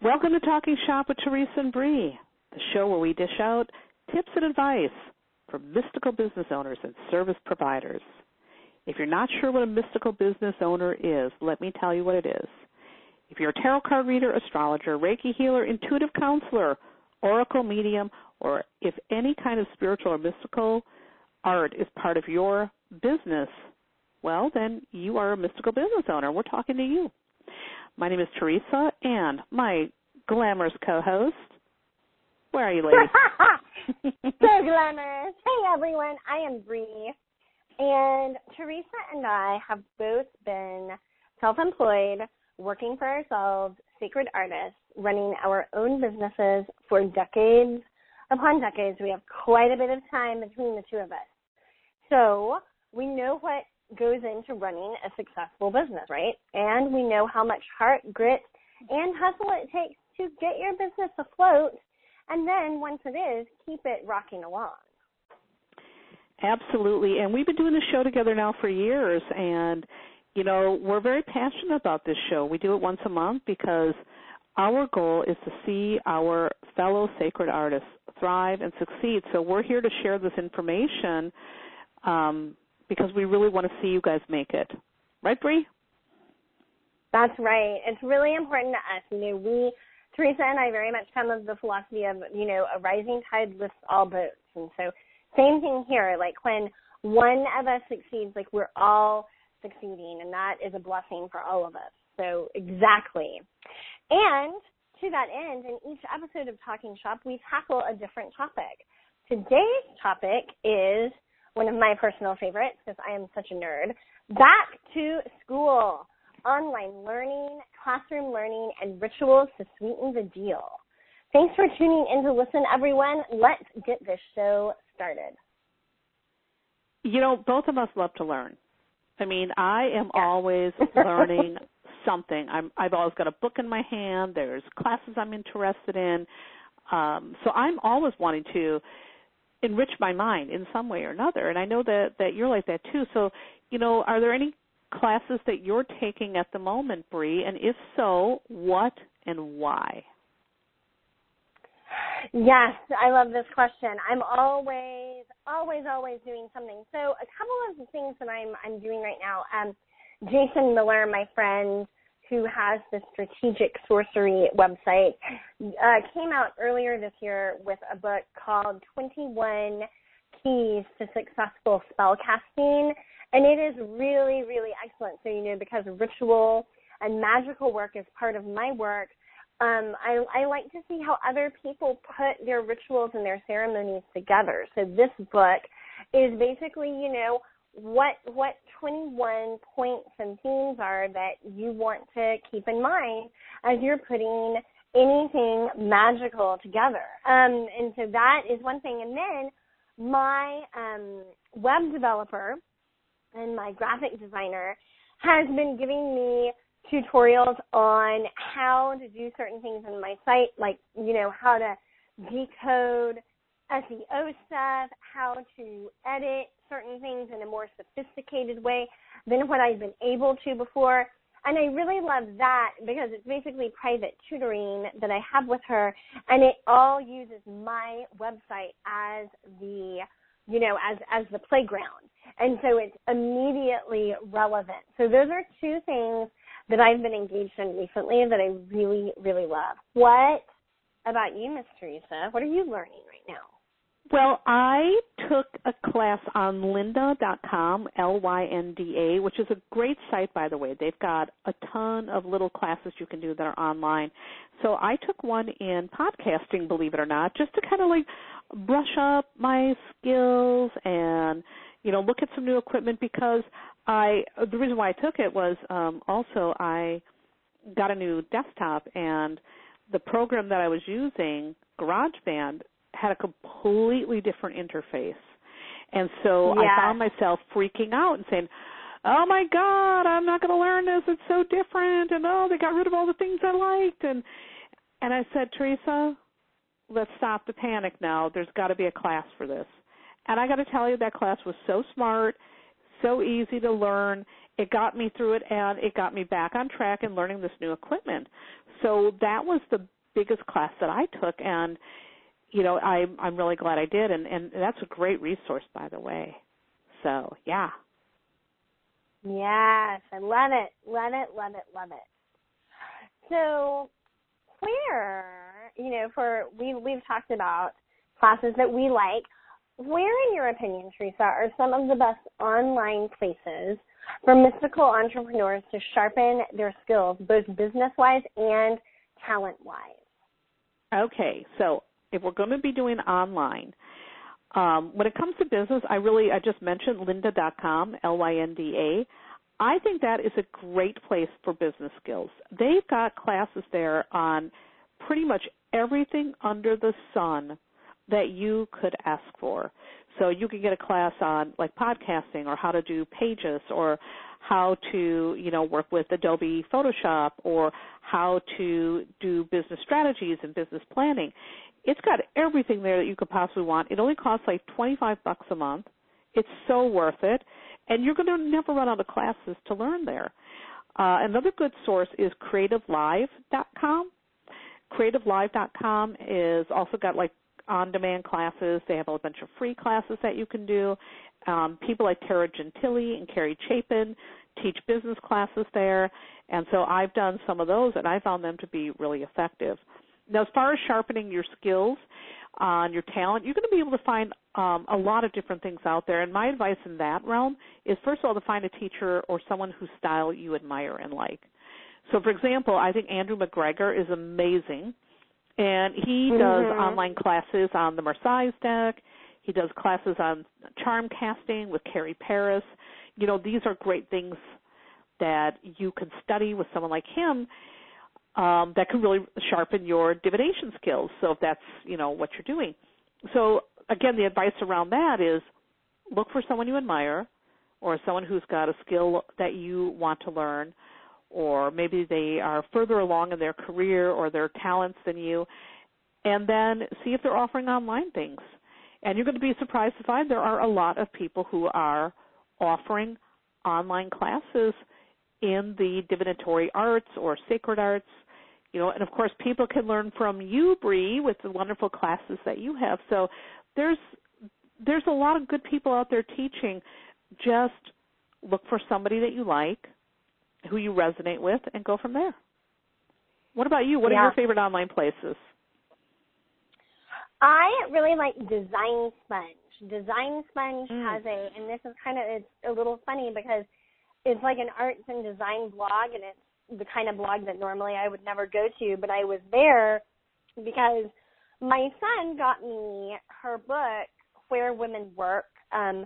Welcome to Talking Shop with Teresa and Bree, the show where we dish out tips and advice for mystical business owners and service providers. If you're not sure what a mystical business owner is, let me tell you what it is. If you're a tarot card reader, astrologer, Reiki healer, intuitive counselor, oracle medium, or if any kind of spiritual or mystical art is part of your business, well, then you are a mystical business owner. We're talking to you. My name is Teresa, and my glamorous co-host, where are you, ladies? So glamorous. Hey, everyone. I am Bree, and Teresa and I have both been self-employed, working for ourselves, sacred artists, running our own businesses for decades upon decades. We have quite a bit of time between the two of us. So we know what goes into running a successful business, right? And we know how much heart, grit, and hustle it takes to get your business afloat, and then once it is, keep it rocking along. Absolutely, and we've been doing this show together now for years, and, you know, we're very passionate about this show. We do it once a month because our goal is to see our fellow sacred artists thrive and succeed, so we're here to share this information because we really want to see you guys make it. Right, Bree? That's right. It's really important to us. You know, we, Teresa and I, very much come of the philosophy of, you know, a rising tide lifts all boats. And so same thing here. Like when one of us succeeds, like we're all succeeding, and that is a blessing for all of us. So exactly. And to that end, in each episode of Talking Shop, we tackle a different topic. Today's topic is one of my personal favorites, because I am such a nerd, back to school, online learning, classroom learning, and rituals to sweeten the deal. Thanks for tuning in to listen, everyone. Let's get this show started. You know, both of us love to learn. I mean, I am always learning something. I've always got a book in my hand. There's classes I'm interested in. So I'm always wanting to enrich my mind in some way or another, and I know that you're like that too. So, you know, are there any classes that you're taking at the moment, Bree? And if so, what and why? Yes, I love this question. I'm always doing something. So a couple of the things that I'm doing right now, Jason Miller, my friend, who has the Strategic Sorcery website, came out earlier this year with a book called 21 Keys to Successful Spellcasting, and it is really, really excellent. So, you know, because ritual and magical work is part of my work, I like to see how other people put their rituals and their ceremonies together. So this book is basically, you know, what 21 points and themes are that you want to keep in mind as you're putting anything magical together. And so that is one thing. And then my web developer and my graphic designer has been giving me tutorials on how to do certain things on my site, like, you know, how to decode SEO stuff, how to edit certain things in a more sophisticated way than what I've been able to before. And I really love that because it's basically private tutoring that I have with her, and it all uses my website as the, you know, as the playground. And so it's immediately relevant. So those are two things that I've been engaged in recently that I really, really love. What about you, Miss Teresa? What are you learning right now? Well, I took a class on lynda.com, L-Y-N-D-A, which is a great site, by the way. They've got a ton of little classes you can do that are online. So I took one in podcasting, believe it or not, just to kind of like brush up my skills and, you know, look at some new equipment because the reason why I took it was also I got a new desktop, and the program that I was using, GarageBand, had a completely different interface. And so I found myself freaking out and saying, oh, my God, I'm not going to learn this. It's so different. And, oh, they got rid of all the things I liked. And I said, Teresa, let's stop the panic now. There's got to be a class for this. And I got to tell you, that class was so smart, so easy to learn. It got me through it, and it got me back on track in learning this new equipment. so that was the biggest class that I took, and, you know, I'm really glad I did, and that's a great resource, by the way. So, yeah. Yes, I love it, love it, love it, love it. So where, you know, for we've talked about classes that we like. Where, in your opinion, Teresa, are some of the best online places for mystical entrepreneurs to sharpen their skills, both business-wise and talent-wise? Okay, so if we're going to be doing online, when it comes to business, I just mentioned lynda.com, LYNDA. I think that is a great place for business skills. They've got classes there on pretty much everything under the sun that you could ask for. So you can get a class on, like, podcasting or how to do pages or how to, you know, work with Adobe Photoshop or how to do business strategies and business planning. It's got everything there that you could possibly want. It only costs like $25 a month. It's so worth it. And you're going to never run out of classes to learn there. Another good source is CreativeLive.com. CreativeLive.com is also got, like, on-demand classes. They have a bunch of free classes that you can do. People like Tara Gentile and Carrie Chapin teach business classes there, and so I've done some of those, and I found them to be really effective. Now, as far as sharpening your skills on your talent, you're going to be able to find a lot of different things out there, and my advice in that realm is, first of all, to find a teacher or someone whose style you admire and like. So, for example, I think Andrew McGregor is amazing. And he does online classes on the Marseilles deck. He does classes on charm casting with Carrie Paris. You know, these are great things that you can study with someone like him that can really sharpen your divination skills. So if that's, you know, what you're doing. So, again, the advice around that is look for someone you admire or someone who's got a skill that you want to learn, or maybe they are further along in their career or their talents than you, and then see if they're offering online things. And you're going to be surprised to find there are a lot of people who are offering online classes in the divinatory arts or sacred arts. You know, and, of course, people can learn from you, Bree, with the wonderful classes that you have. So there's a lot of good people out there teaching. Just look for somebody that you like, who you resonate with, and go from there. What about you? What are your favorite online places? I really like Design Sponge. Design Sponge has and this is kind of, it's a little funny because it's like an arts and design blog, and it's the kind of blog that normally I would never go to, but I was there because my son got me her book, Where Women Work, and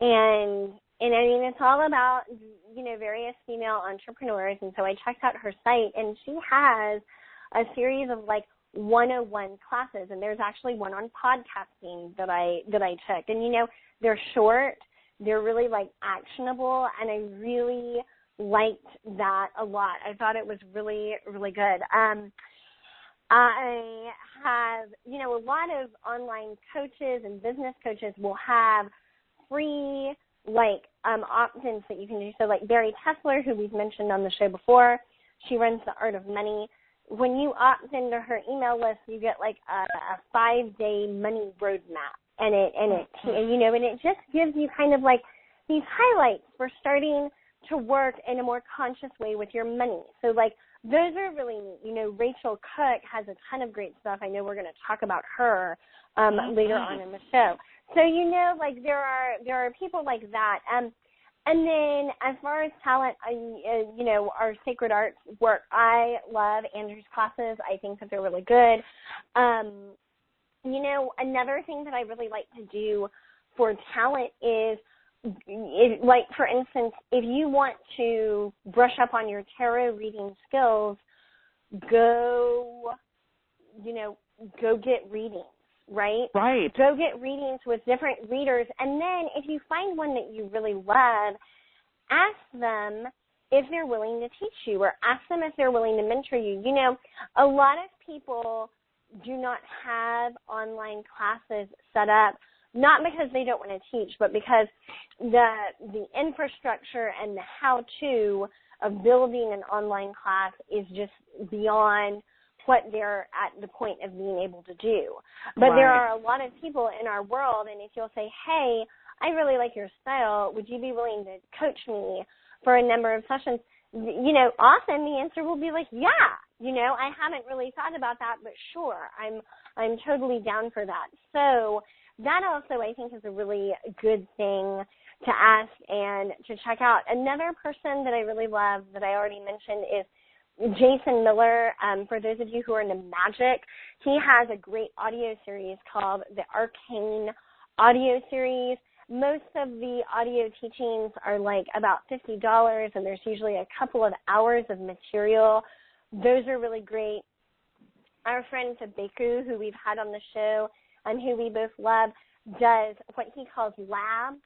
I mean, it's all about, you know, various female entrepreneurs. And so I checked out her site, and she has a series of like 101 classes. And there's actually one on podcasting that I took. And, you know, they're short, they're really like actionable. And I really liked that a lot. I thought it was really, really good. I have, you know, a lot of online coaches and business coaches will have free, like, opt-ins that you can do. So, like, Barry Tesler, who we've mentioned on the show before, she runs the Art of Money. When you opt into her email list, you get, like, a 5-day money roadmap. And it just gives you kind of, like, these highlights for starting to work in a more conscious way with your money. So, like, those are really neat. You know, Rachel Cook has a ton of great stuff. I know we're going to talk about her later on in the show. So, you know, like, there are people like that. And then as far as talent, you know, our sacred arts work, I love Andrew's classes. I think that they're really good. You know, another thing that I really like to do for talent is, like, for instance, if you want to brush up on your tarot reading skills, go get readings. Right. Go get readings with different readers. And then if you find one that you really love, ask them if they're willing to teach you, or ask them if they're willing to mentor you. You know, a lot of people do not have online classes set up, not because they don't want to teach, but because the infrastructure and the how-to of building an online class is just beyond what they're at the point of being able to do. But there are a lot of people in our world, and if you'll say, hey, I really like your style, would you be willing to coach me for a number of sessions? You know, often the answer will be like, yeah, you know, I haven't really thought about that, but sure, I'm totally down for that. So that also, I think, is a really good thing to ask and to check out. Another person that I really love that I already mentioned is Jason Miller. For those of you who are into magic, he has a great audio series called the Arcane Audio Series. Most of the audio teachings are like about $50, and there's usually a couple of hours of material. Those are really great. Our friend Sabeku, who we've had on the show and who we both love, does what he calls labs.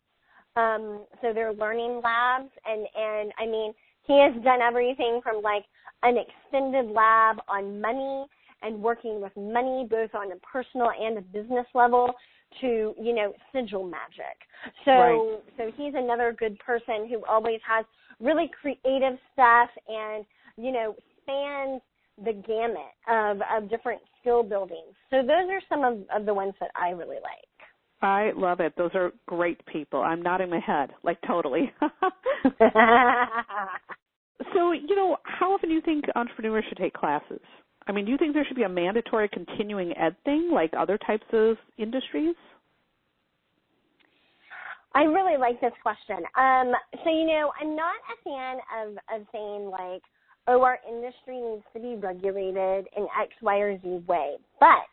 So they're learning labs, and I mean, he has done everything from like an extended lab on money and working with money both on a personal and a business level to, you know, sigil magic. So he's another good person who always has really creative stuff and, you know, spans the gamut of different skill buildings. So those are some of the ones that I really like. I love it. Those are great people. I'm nodding my head, like totally. So, you know, how often do you think entrepreneurs should take classes? I mean, do you think there should be a mandatory continuing ed thing like other types of industries? I really like this question. So, you know, I'm not a fan of saying like, oh, our industry needs to be regulated in X, Y, or Z way. But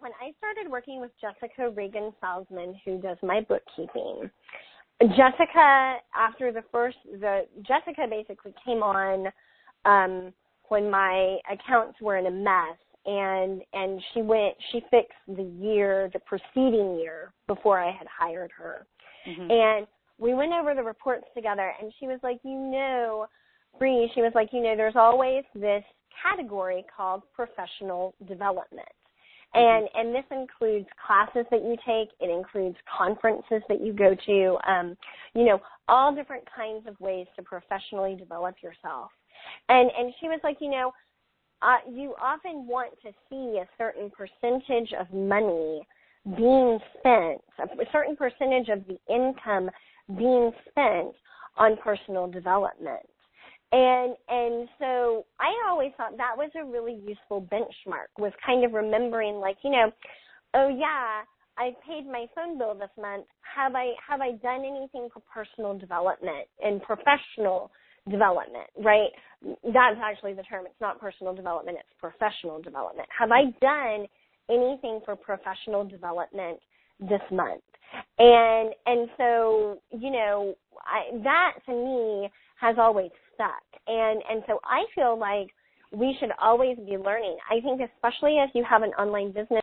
when I started working with Jessica Regan Salzman, who does my bookkeeping, Jessica basically came on when my accounts were in a mess, and she fixed the preceding year before I had hired her. Mm-hmm. And we went over the reports together, and she was like, you know, Bree, she was like, you know, there's always this category called professional development. And this includes classes that you take. It includes conferences that you go to, you know, all different kinds of ways to professionally develop yourself. And she was like, you know, you often want to see a certain percentage of money being spent, a certain percentage of the income being spent on personal development. And so I always thought that was a really useful benchmark, was kind of remembering like, you know, oh yeah, I paid my phone bill this month. Have I done anything for personal development and professional development, right? That's actually the term. It's not personal development, it's professional development. Have I done anything for professional development this month? And so, you know, that to me has always stuck. And so I feel like we should always be learning. I think especially if you have an online business,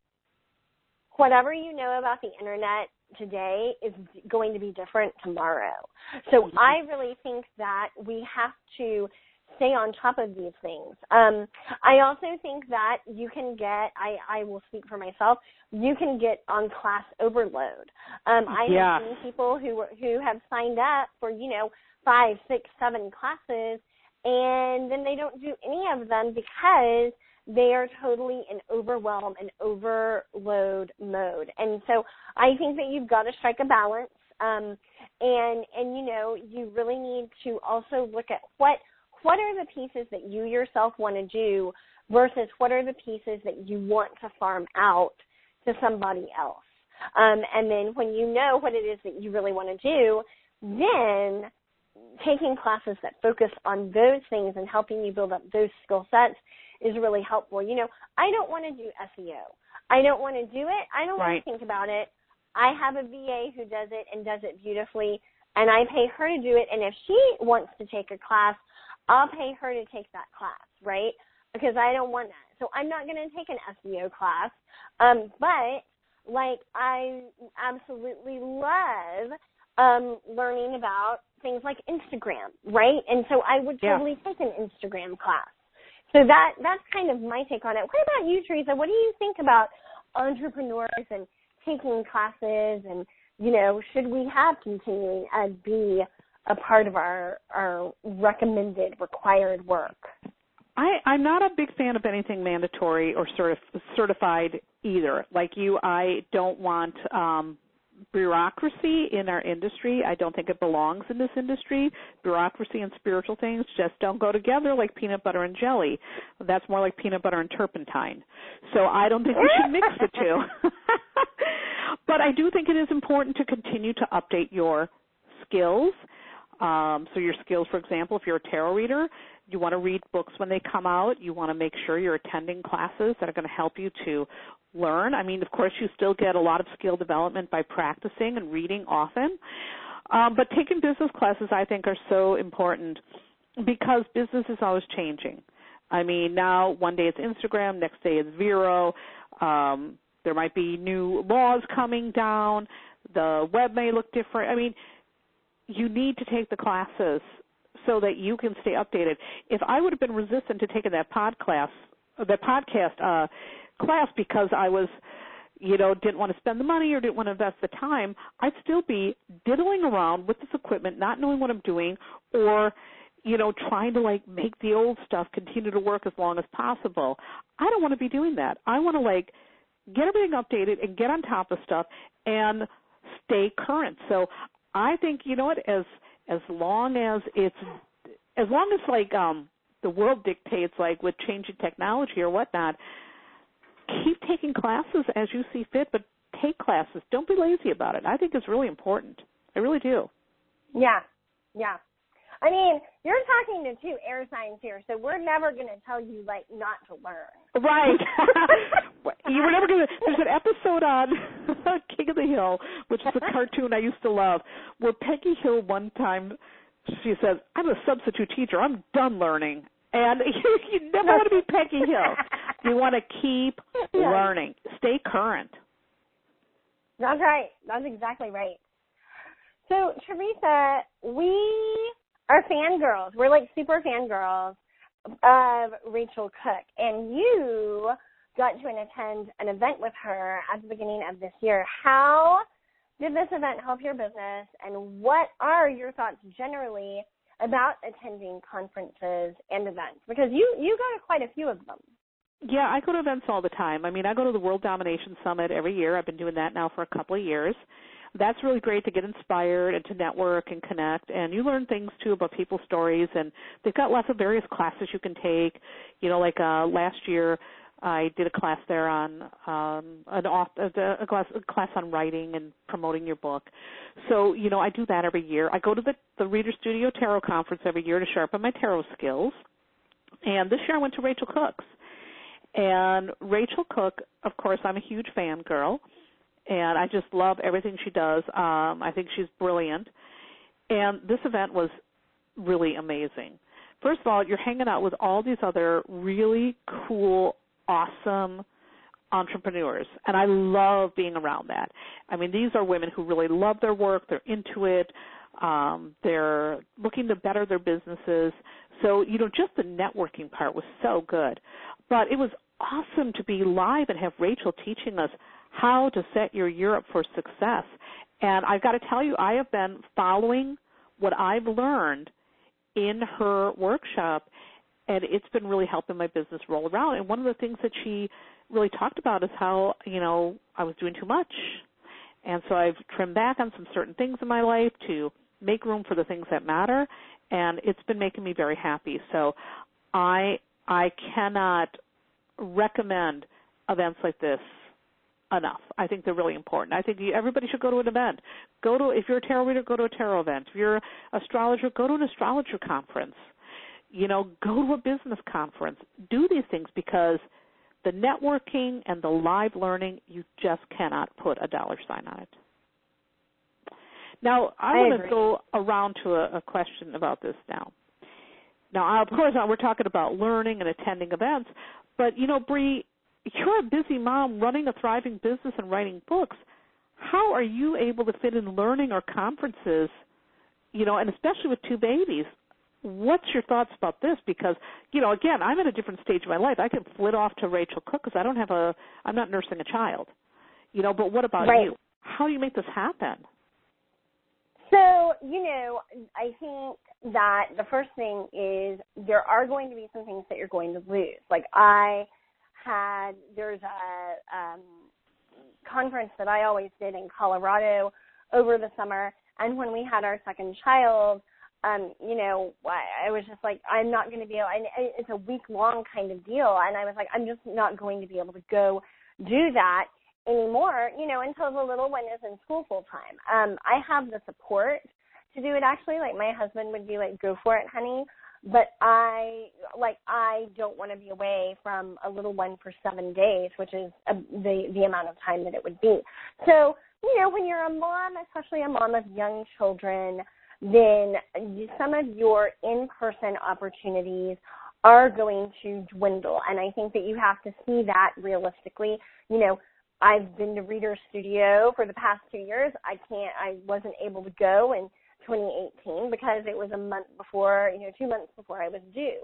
whatever you know about the internet today is going to be different tomorrow. So I really think that we have to stay on top of these things. I also think that you can get, I will speak for myself, you can get on class overload. I have seen people who have signed up for, you know, 5, 6, 7 classes, and then they don't do any of them because they are totally in overwhelm and overload mode. And so I think that you've got to strike a balance, and you know, you really need to also look at what are the pieces that you yourself want to do versus what are the pieces that you want to farm out to somebody else. And then when you know what it is that you really want to do, then taking classes that focus on those things and helping you build up those skill sets is really helpful. You know, I don't want to do SEO. I don't want to do it. I don't want to think about it. I have a VA who does it and does it beautifully, and I pay her to do it. And if she wants to take a class, I'll pay her to take that class, right? Because I don't want that. So I'm not going to take an SEO class. But, like, I absolutely love learning about things like Instagram, right? And so I would totally take an Instagram class. So that's kind of my take on it. What about you, Teresa? What do you think about entrepreneurs and taking classes and, you know, should we have continuing ed be a part of our recommended required work. I'm not a big fan of anything mandatory or certified either. Like you, I don't want bureaucracy in our industry. I don't think it belongs in this industry. Bureaucracy and spiritual things just don't go together like peanut butter and jelly. That's more like peanut butter and turpentine. So I don't think we should mix the two. But I do think it is important to continue to update your skills. So your skills, for example, if you're a tarot reader, you want to read books when they come out. You want to make sure you're attending classes that are going to help you to learn. I mean, of course, you still get a lot of skill development by practicing and reading often. But taking business classes, I think, are so important because business is always changing. I mean, now one day it's Instagram, next day it's Vero. There might be new laws coming down. The web may look different. I mean, you need to take the classes so that you can stay updated. If I would have been resistant to taking that podcast class because I was, didn't want to spend the money or didn't want to invest the time, I'd still be diddling around with this equipment, not knowing what I'm doing, or, trying to, make the old stuff continue to work as long as possible. I don't want to be doing that. I want to, get everything updated and get on top of stuff and stay current. So I think, as long as the world dictates, with changing technology or whatnot, keep taking classes as you see fit, but take classes. Don't be lazy about it. I think it's really important. I really do. Yeah. I mean, you're talking to two air signs here, so we're never going to tell you, not to learn. Right. You were never going to – there's an episode on King of the Hill, which is a cartoon I used to love, where Peggy Hill one time, she says, I'm a substitute teacher. I'm done learning. And you never want to be Peggy Hill. You want to keep learning. Stay current. That's right. That's exactly right. So, Teresa, we – are fangirls. We're super fangirls of Rachel Cook. And you got to attend an event with her at the beginning of this year. How did this event help your business? And what are your thoughts generally about attending conferences and events? Because you go to quite a few of them. Yeah, I go to events all the time. I mean, I go to the World Domination Summit every year. I've been doing that now for a couple of years. That's really great to get inspired and to network and connect. And you learn things, too, about people's stories. And they've got lots of various classes you can take. Last year I did a class there on a class on writing and promoting your book. So, I do that every year. I go to the Reader Studio Tarot Conference every year to sharpen my tarot skills. And this year I went to Rachel Cook's. And Rachel Cook, of course, I'm a huge fan girl. And I just love everything she does. I think she's brilliant. And this event was really amazing. First of all, you're hanging out with all these other really cool, awesome entrepreneurs. And I love being around that. I mean, these are women who really love their work. They're into it. They're looking to better their businesses. So, just the networking part was so good. But it was awesome to be live and have Rachel teaching us how to set your year up for success. And I've got to tell you, I have been following what I've learned in her workshop, and it's been really helping my business roll around. And one of the things that she really talked about is how, I was doing too much. And so I've trimmed back on some certain things in my life to make room for the things that matter, and it's been making me very happy. So I cannot recommend events like this enough. I think they're really important. I think everybody should go to an event. If you're a tarot reader, go to a tarot event. If you're an astrologer, go to an astrologer conference. Go to a business conference. Do these things because the networking and the live learning, you just cannot put a dollar sign on it. Now, I want to go around to a question about this now. Now, of course, we're talking about learning and attending events, but, Bree, you're a busy mom running a thriving business and writing books. How are you able to fit in learning or conferences, and especially with two babies? What's your thoughts about this? Because, again, I'm at a different stage of my life. I can flit off to Rachel Cook because I'm not nursing a child. But what about you? How do you make this happen? So you know, I think that the first thing is there are going to be some things that you're going to lose. Like there's a conference that I always did in Colorado over the summer, and when we had our second child, you know, I was just like, I'm not going to be able, and it's a week-long kind of deal, and I was like, I'm just not going to be able to go do that anymore, you know, until the little one is in school full-time. I have the support to do it, actually. Like, my husband would be like, go for it, honey, but I don't want to be away from a little one for 7 days, which is the amount of time that it would be. So, you know, when you're a mom, especially a mom of young children, then some of your in-person opportunities are going to dwindle. And I think that you have to see that realistically. You know, I've been to Reader Studio for the past 2 years. I wasn't able to go in 2018 because it was a month before, you know, 2 months before I was due.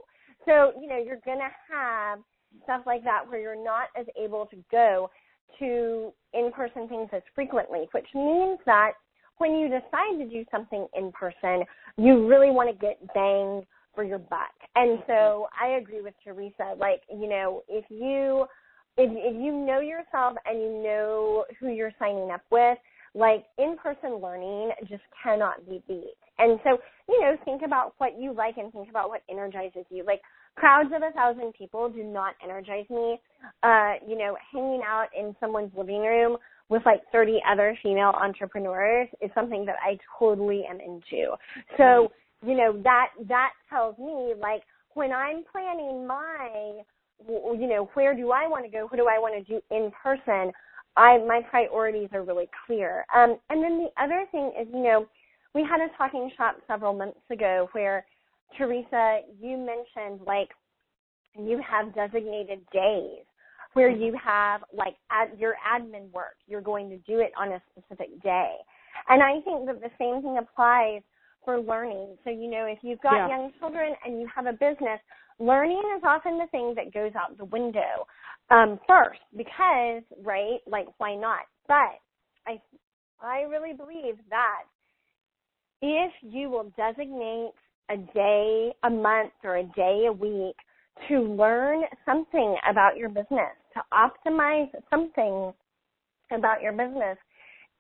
So, you know, you're going to have stuff like that where you're not as able to go to in-person things as frequently, which means that when you decide to do something in person, you really want to get bang for your buck. And so I agree with Teresa. Like, you know, if you know yourself and you know who you're signing up with, like, in-person learning just cannot be beat. And so, you know, think about what you like and think about what energizes you. Like, crowds of 1,000 people do not energize me. You know, hanging out in someone's living room with like 30 other female entrepreneurs is something that I totally am into. So, you know, that tells me, like, when I'm planning my, you know, where do I want to go? What do I want to do in person? My priorities are really clear. And then the other thing is, you know, we had a talking shop several months ago where, Teresa, you mentioned, like, you have designated days where you have, like, your admin work. You're going to do it on a specific day. And I think that the same thing applies for learning. So, you know, if you've got young children and you have a business, learning is often the thing that goes out the window first because, right, like, why not? But I really believe that if you will designate a day a month or a day a week to learn something about your business, to optimize something about your business,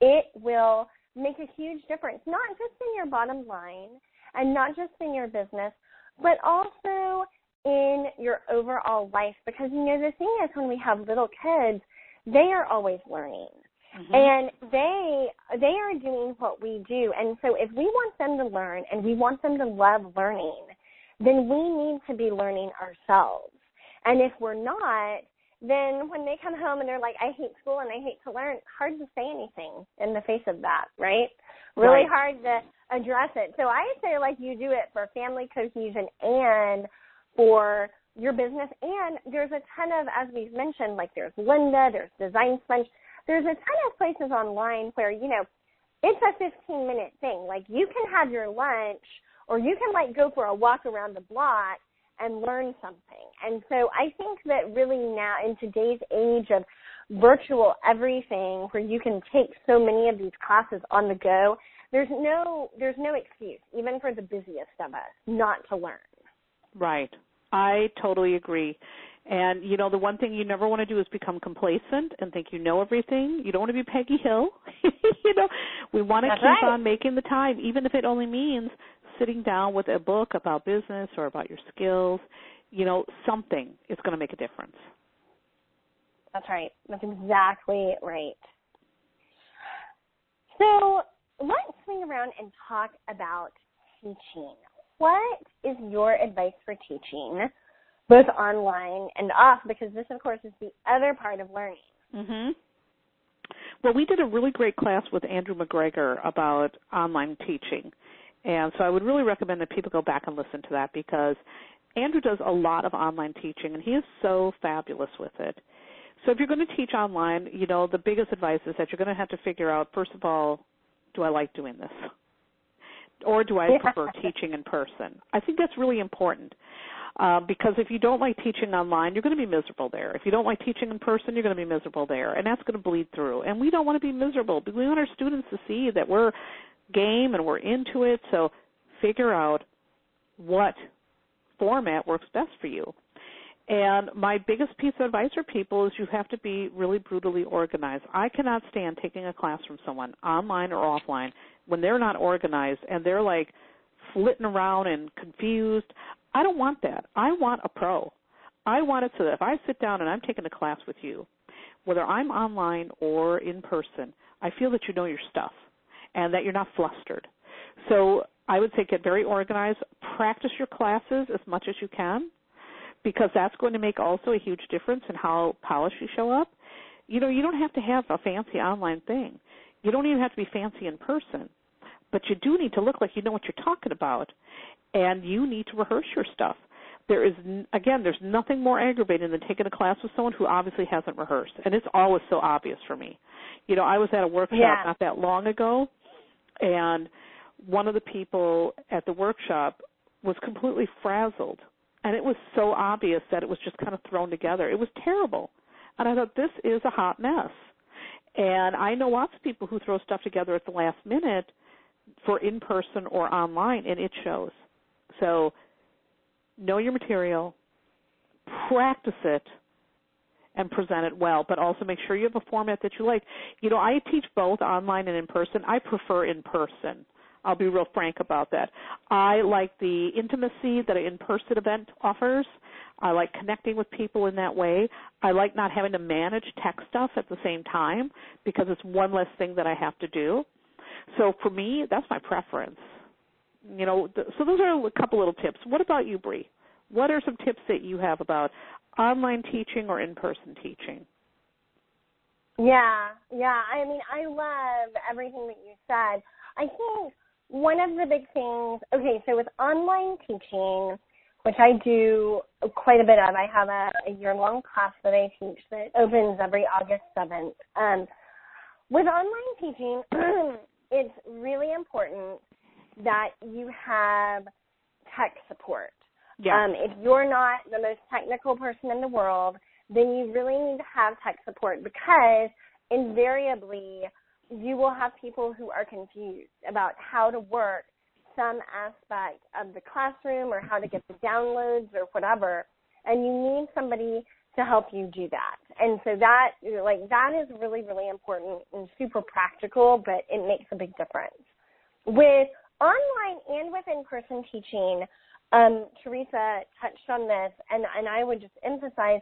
it will make a huge difference, not just in your bottom line and not just in your business, but also in your overall life. Because, you know, the thing is, when we have little kids, they are always learning. Mm-hmm. And they are doing what we do. And so if we want them to learn and we want them to love learning, then we need to be learning ourselves. And if we're not, then when they come home and they're like, I hate school and I hate to learn, hard to say anything in the face of that, right? Really hard to address it. So I say, like, you do it for family cohesion and for your business. And there's a ton of, as we've mentioned, like, there's Lynda, there's Design Sponge. There's a ton of places online where, you know, it's a 15-minute thing. Like, you can have your lunch or you can, like, go for a walk around the block and learn something. And so I think that really now in today's age of virtual everything where you can take so many of these classes on the go, there's no excuse, even for the busiest of us, not to learn. Right. I totally agree. And, you know, the one thing you never want to do is become complacent and think you know everything. You don't want to be Peggy Hill. You know, we want to keep on making the time, even if it only means sitting down with a book about business or about your skills. You know, something is going to make a difference. That's right. That's exactly right. So let's swing around and talk about teaching. What is your advice for teaching, both online and off, because this, of course, is the other part of learning? Mm-hmm. Well, we did a really great class with Andrew McGregor about online teaching, and so I would really recommend that people go back and listen to that because Andrew does a lot of online teaching, and he is so fabulous with it. So if you're going to teach online, you know, the biggest advice is that you're going to have to figure out, first of all, do I like doing this? Or do I prefer teaching in person? I think that's really important. Because if you don't like teaching online, you're going to be miserable there. If you don't like teaching in person, you're going to be miserable there. And that's going to bleed through. And we don't want to be miserable. We want our students to see that we're game and we're into it. So figure out what format works best for you. And my biggest piece of advice for people is you have to be really brutally organized. I cannot stand taking a class from someone, online or offline, when they're not organized and they're like flitting around and confused. I don't want that. I want a pro. I want it so that if I sit down and I'm taking a class with you, whether I'm online or in person, I feel that you know your stuff and that you're not flustered. So I would say get very organized. Practice your classes as much as you can, because that's going to make also a huge difference in how polished you show up. You know, you don't have to have a fancy online thing. You don't even have to be fancy in person. But you do need to look like you know what you're talking about, and you need to rehearse your stuff. There is, again, there's nothing more aggravating than taking a class with someone who obviously hasn't rehearsed, and it's always so obvious for me. You know, I was at a workshop not that long ago, and one of the people at the workshop was completely frazzled. And it was so obvious that it was just kind of thrown together. It was terrible. And I thought, this is a hot mess. And I know lots of people who throw stuff together at the last minute for in-person or online, and it shows. So know your material, practice it, and present it well, but also make sure you have a format that you like. You know, I teach both online and in person. I prefer in person. I'll be real frank about that. I like the intimacy that an in-person event offers. I like connecting with people in that way. I like not having to manage tech stuff at the same time because it's one less thing that I have to do. So for me, that's my preference. You know, so those are a couple little tips. What about you, Bree? What are some tips that you have about online teaching or in-person teaching? Yeah. I mean, I love everything that you said. I think one of the big things, okay, so with online teaching, which I do quite a bit of, I have a year-long class that I teach that opens every August 7th. With online teaching, it's really important that you have tech support. Yeah. If you're not the most technical person in the world, then you really need to have tech support, because invariably you will have people who are confused about how to work some aspect of the classroom or how to get the downloads or whatever, and you need somebody to help you do that. And so that, like, that is really, really important and super practical, but it makes a big difference. With online and with in-person teaching, Teresa touched on this, and I would just emphasize,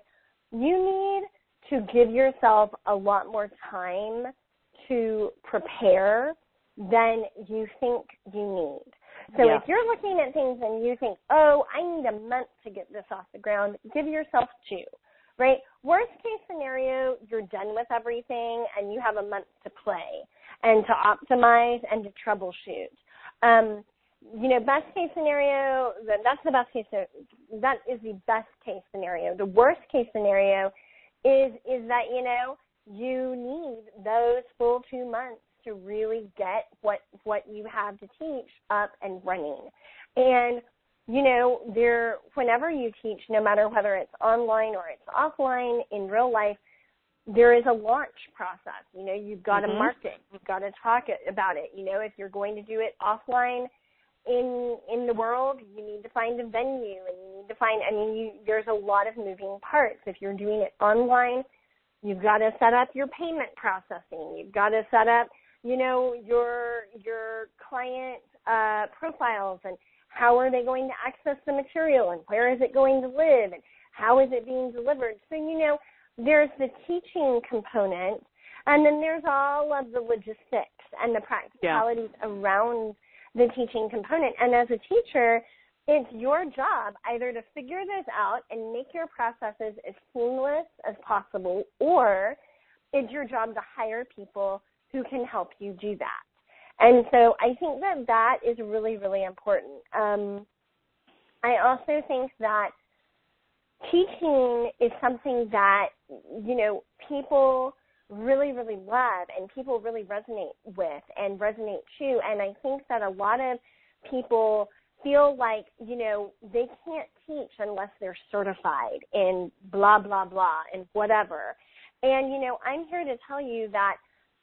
you need to give yourself a lot more time to prepare than you think you need. So if you're looking at things and you think, oh, I need a month to get this off the ground, give yourself 2, right? Worst case scenario, you're done with everything and you have a month to play and to optimize and to troubleshoot. You know, best case scenario, that is the best case scenario. The worst case scenario is that, you know, you need those full 2 months to really get what you have to teach up and running. And, you know, whenever you teach, no matter whether it's online or it's offline, in real life, there is a launch process. You know, you've got to market. You've got to talk about it. You know, if you're going to do it offline in the world, you need to find a venue, and you need to find, I mean, there's a lot of moving parts. If you're doing it online, you've got to set up your payment processing. You've got to set up, you know, your client profiles, and how are they going to access the material, and where is it going to live, and how is it being delivered. So, you know, there's the teaching component, and then there's all of the logistics and the practicalities around the teaching component. And as a teacher, it's your job either to figure those out and make your processes as seamless as possible, or it's your job to hire people who can help you do that. And so I think that that is really, really important. I also think that teaching is something that, you know, people really, really love and people really resonate with and resonate to. And I think that a lot of people feel like, you know, they can't teach unless they're certified in blah, blah, blah, and whatever. And, you know, I'm here to tell you that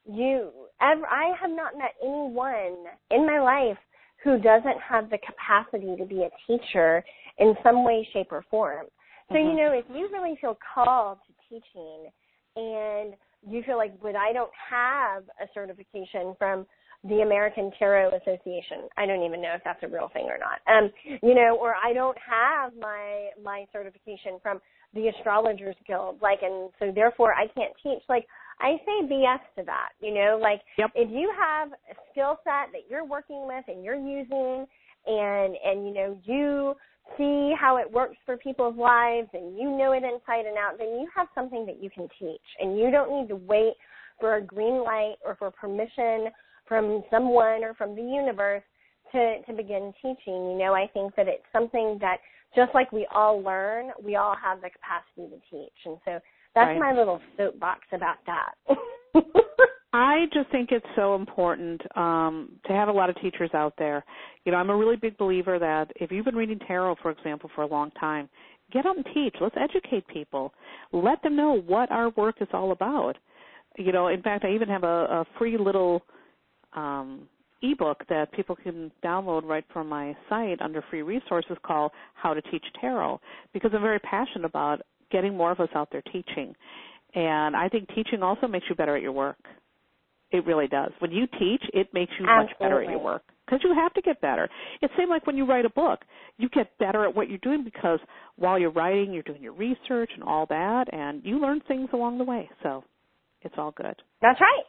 you ever, I have not met anyone in my life who doesn't have the capacity to be a teacher in some way, shape, or form. So, you know, if you really feel called to teaching and you feel like, but I don't have a certification from the American Tarot Association. I don't even know if that's a real thing or not. You know, or I don't have my certification from the Astrologers Guild. Like, and so therefore I can't teach. Like, I say BS to that, you know, like if you have a skill set that you're working with and you're using and, you know, you see how it works for people's lives and you know it inside and out, then you have something that you can teach. And you don't need to wait for a green light or for permission from someone or from the universe to begin teaching. You know, I think that it's something that just like we all learn, we all have the capacity to teach. And so that's right. My little soapbox about that. I just think it's so important to have a lot of teachers out there. You know, I'm a really big believer that if you've been reading tarot, for example, for a long time, get out and teach. Let's educate people. Let them know what our work is all about. You know, in fact, I even have a free little ebook that people can download right from my site under free resources called How to Teach Tarot, because I'm very passionate about getting more of us out there teaching. And I think teaching also makes you better at your work. It really does. When you teach, it makes you much better at your work because you have to get better. It's the same like when you write a book. You get better at what you're doing because while you're writing, you're doing your research and all that, and you learn things along the way. So it's all good. That's right.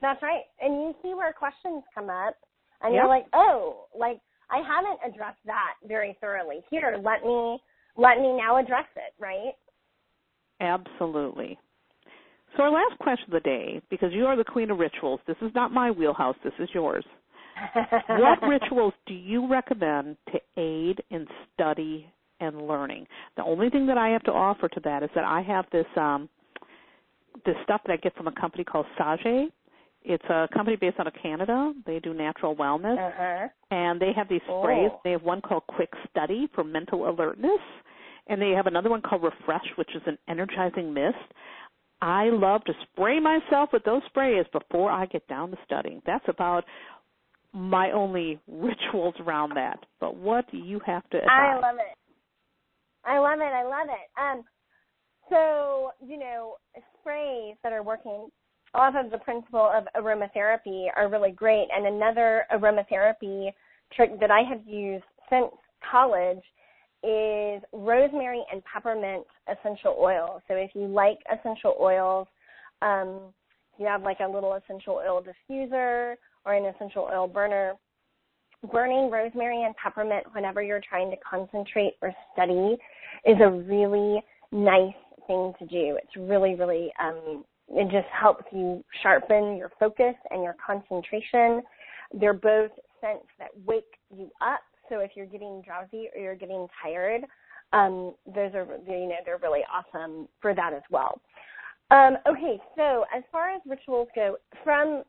That's right. And you see where questions come up, and you're like, oh, like I haven't addressed that very thoroughly. Here, let me now address it, right? Absolutely. So our last question of the day, because you are the queen of rituals. This is not my wheelhouse. This is yours. What rituals do you recommend to aid in study and learning? The only thing that I have to offer to that is that I have this stuff that I get from a company called Sajay. It's a company based out of Canada. They do natural wellness, and they have these sprays. They have one called Quick Study for mental alertness, and they have another one called Refresh, which is an energizing mist. I love to spray myself with those sprays before I get down to studying. That's about my only rituals around that. But what do you have to advise? I love it. So, you know, sprays that are working off of the principle of aromatherapy are really great. And another aromatherapy trick that I have used since college is rosemary and peppermint essential oil. So if you like essential oils, you have like a little essential oil diffuser or an essential oil burner, burning rosemary and peppermint whenever you're trying to concentrate or study is a really nice thing to do. It's really, really it just helps you sharpen your focus and your concentration. They're both scents that wake you up. So if you're getting drowsy or you're getting tired, those are, you know, they're really awesome for that as well. Okay, so as far as rituals go, from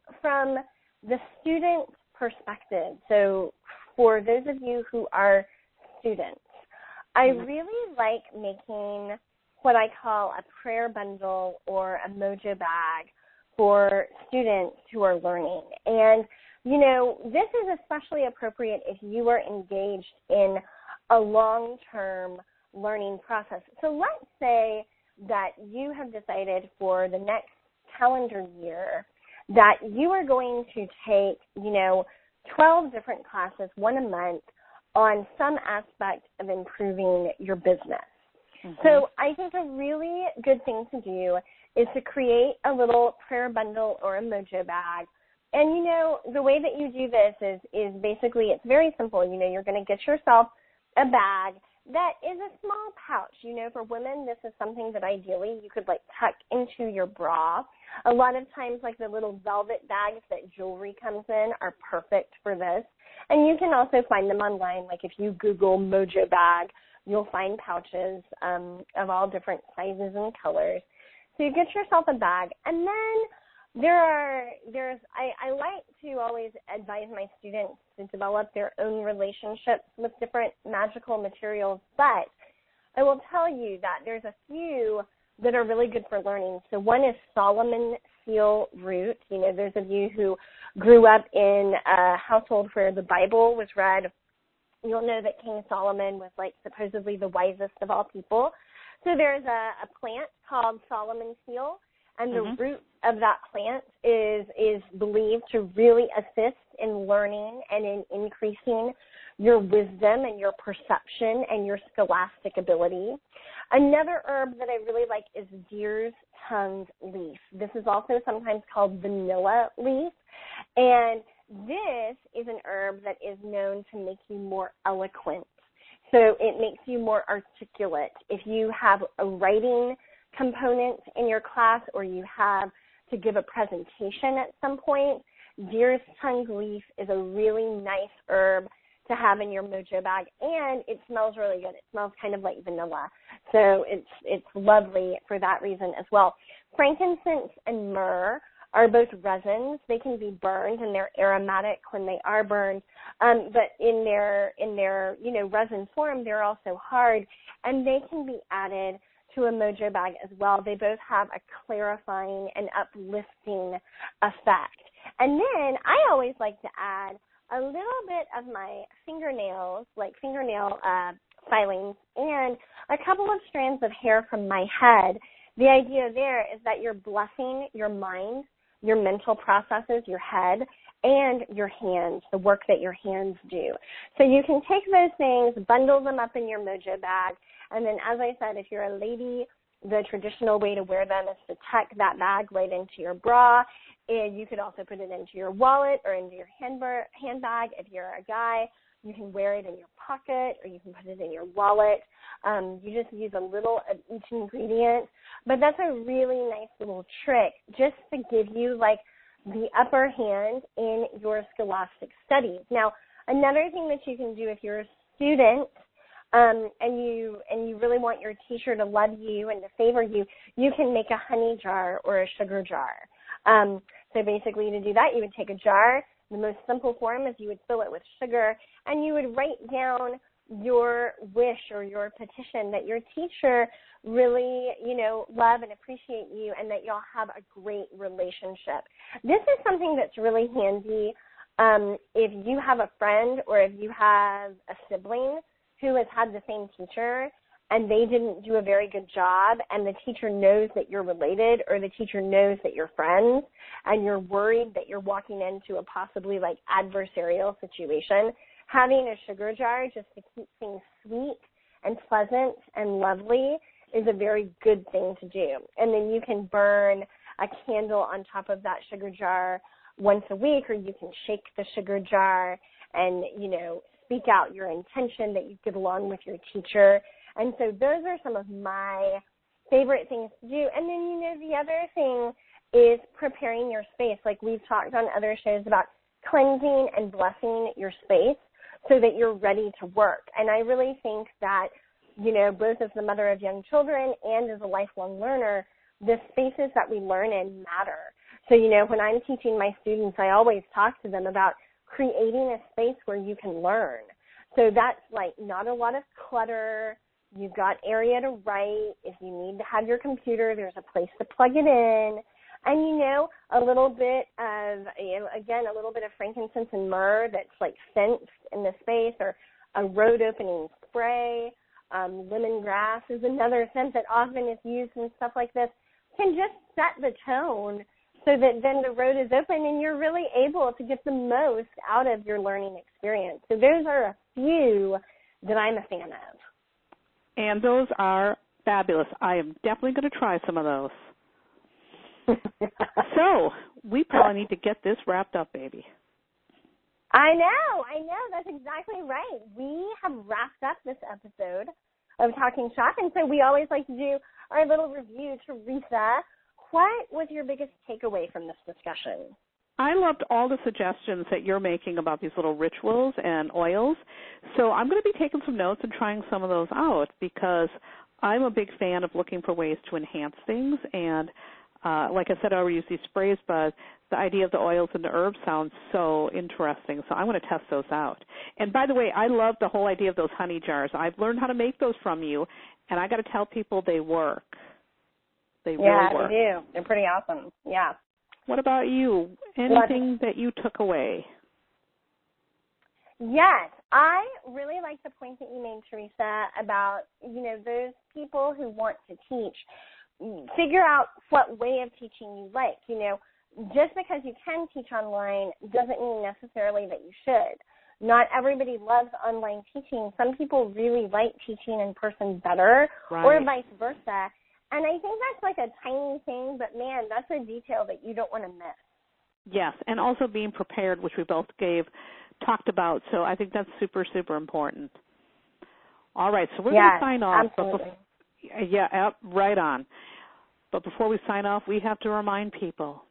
the student perspective, so for those of you who are students, I really like making what I call a prayer bundle or a mojo bag for students who are learning. And, you know, this is especially appropriate if you are engaged in a long-term learning process. So let's say that you have decided for the next calendar year that you are going to take, you know, 12 different classes, one a month, on some aspect of improving your business. So I think a really good thing to do is to create a little prayer bundle or a mojo bag. And, you know, the way that you do this is basically it's very simple. You know, you're going to get yourself a bag that is a small pouch. You know, for women, this is something that ideally you could, like, tuck into your bra. A lot of times, like, the little velvet bags that jewelry comes in are perfect for this. And you can also find them online. Like, if you Google mojo bag, you'll find pouches of all different sizes and colors. So you get yourself a bag. And then I like to always advise my students to develop their own relationships with different magical materials. But I will tell you that there's a few that are really good for learning. So one is Solomon's Seal Root. You know, those of you who grew up in a household where the Bible was read, you'll know that King Solomon was like supposedly the wisest of all people. So there's a plant called Solomon's Seal, and the root of that plant is believed to really assist in learning and in increasing your wisdom and your perception and your scholastic ability. Another herb that I really like is deer's tongue leaf. This is also sometimes called vanilla leaf, and this is an herb that is known to make you more eloquent. So it makes you more articulate. If you have a writing component in your class or you have to give a presentation at some point, deer's tongue leaf is a really nice herb to have in your mojo bag, and it smells really good. It smells kind of like vanilla, so it's lovely for that reason as well. Frankincense and myrrh are both resins. They can be burned, and they're aromatic when they are burned. But in their resin form, they're also hard, and they can be added to a mojo bag as well. They both have a clarifying and uplifting effect. And then I always like to add a little bit of my fingernails, like fingernail filings, and a couple of strands of hair from my head. The idea there is that you're blessing your mind, your mental processes, your head, and your hands, the work that your hands do. So you can take those things, bundle them up in your mojo bag, and then, as I said, if you're a lady, the traditional way to wear them is to tuck that bag right into your bra, and you could also put it into your wallet or into your handbag. If you're a guy, you can wear it in your pocket or you can put it in your wallet. You just use a little of each ingredient, but that's a really nice little trick just to give you, like, the upper hand in your scholastic studies. Now, another thing that you can do if you're a student and you really want your teacher to love you and to favor you, you can make a honey jar or a sugar jar. So basically, to do that, you would take a jar. The most simple form is you would fill it with sugar, and you would write down your wish or your petition that your teacher really, love and appreciate you and that y'all have a great relationship. This is something that's really handy if you have a friend or if you have a sibling who has had the same teacher and they didn't do a very good job, and the teacher knows that you're related or the teacher knows that you're friends and you're worried that you're walking into a possibly like adversarial situation. Having a sugar jar just to keep things sweet and pleasant and lovely is a very good thing to do. And then you can burn a candle on top of that sugar jar once a week, or you can shake the sugar jar and, speak out your intention that you get along with your teacher. And so those are some of my favorite things to do. And then, the other thing is preparing your space. Like we've talked on other shows about cleansing and blessing your space so that you're ready to work. And I really think that, both as the mother of young children and as a lifelong learner, the spaces that we learn in matter. So, when I'm teaching my students, I always talk to them about creating a space where you can learn. So that's like not a lot of clutter. You've got area to write. If you need to have your computer, there's a place to plug it in. And, a little bit of frankincense and myrrh that's like sensed in the space, or a road opening spray. Lemongrass is another scent that often is used in stuff like this. Can just set the tone so that then the road is open and you're really able to get the most out of your learning experience. So those are a few that I'm a fan of. And those are fabulous. I am definitely going to try some of those. So we probably need to get this wrapped up, baby. I know. That's exactly right. We have wrapped up this episode of Talking Shop, and so we always like to do our little review. Teresa, what was your biggest takeaway from this discussion? I loved all the suggestions that you're making about these little rituals and oils. So I'm going to be taking some notes and trying some of those out, because I'm a big fan of looking for ways to enhance things. And like I said, I already use these sprays, but the idea of the oils and the herbs sounds so interesting. So I'm going to test those out. And by the way, I love the whole idea of those honey jars. I've learned how to make those from you, and I got to tell people they work. They really were. Yeah, they do. They're pretty awesome. Yeah. What about you? Anything that you took away? Yes, I really like the point that you made, Teresa, about, you know, those people who want to teach, figure out what way of teaching you like. You know, just because you can teach online doesn't mean necessarily that you should. Not everybody loves online teaching. Some people really like teaching in person better, right, or vice versa. And I think that's like a tiny thing, but, man, that's a detail that you don't want to miss. Yes, and also being prepared, which we both talked about. So I think that's super, super important. All right, so we're going to sign off. Absolutely. Yeah, right on. But before we sign off, we have to remind people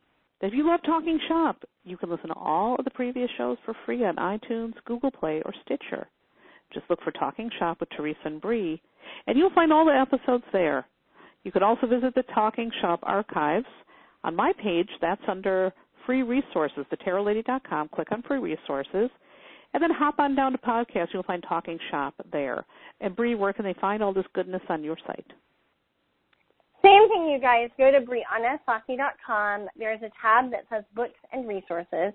that if you love Talking Shop, you can listen to all of the previous shows for free on iTunes, Google Play, or Stitcher. Just look for Talking Shop with Teresa and Bree, and you'll find all the episodes there. You can also visit the Talking Shop archives on my page. That's under free resources, thetarotlady.com. Click on free resources, and then hop on down to podcasts. You'll find Talking Shop there. And, Bree, where can they find all this goodness on your site? Same thing, you guys. Go to BriannaSaki.com. There's a tab that says Books and Resources.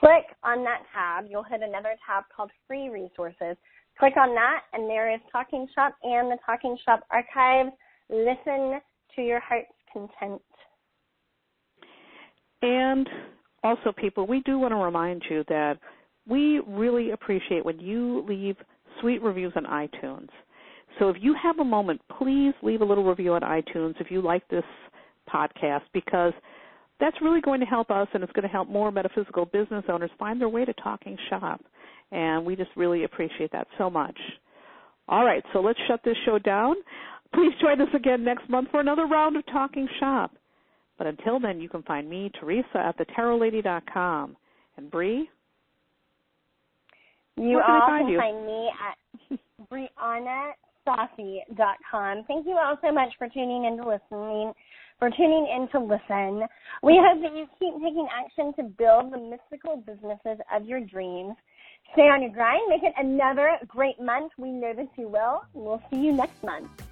Click on that tab. You'll hit another tab called Free Resources. Click on that, and there is Talking Shop and the Talking Shop archives. Listen to your heart's content. And also, people, we do want to remind you that we really appreciate when you leave sweet reviews on iTunes. So if you have a moment, please leave a little review on iTunes if you like this podcast, because that's really going to help us, and it's going to help more metaphysical business owners find their way to Talking Shop. And we just really appreciate that so much. All right, so let's shut this show down. Please join us again next month for another round of Talking Shop. But until then, you can find me, Teresa, at thetarotlady.com. And Bree? You all can find me at BriannaSaki.com. Thank you all so much for tuning in to listen. We hope that you keep taking action to build the mystical businesses of your dreams. Stay on your grind. Make it another great month. We know that you will. We'll see you next month.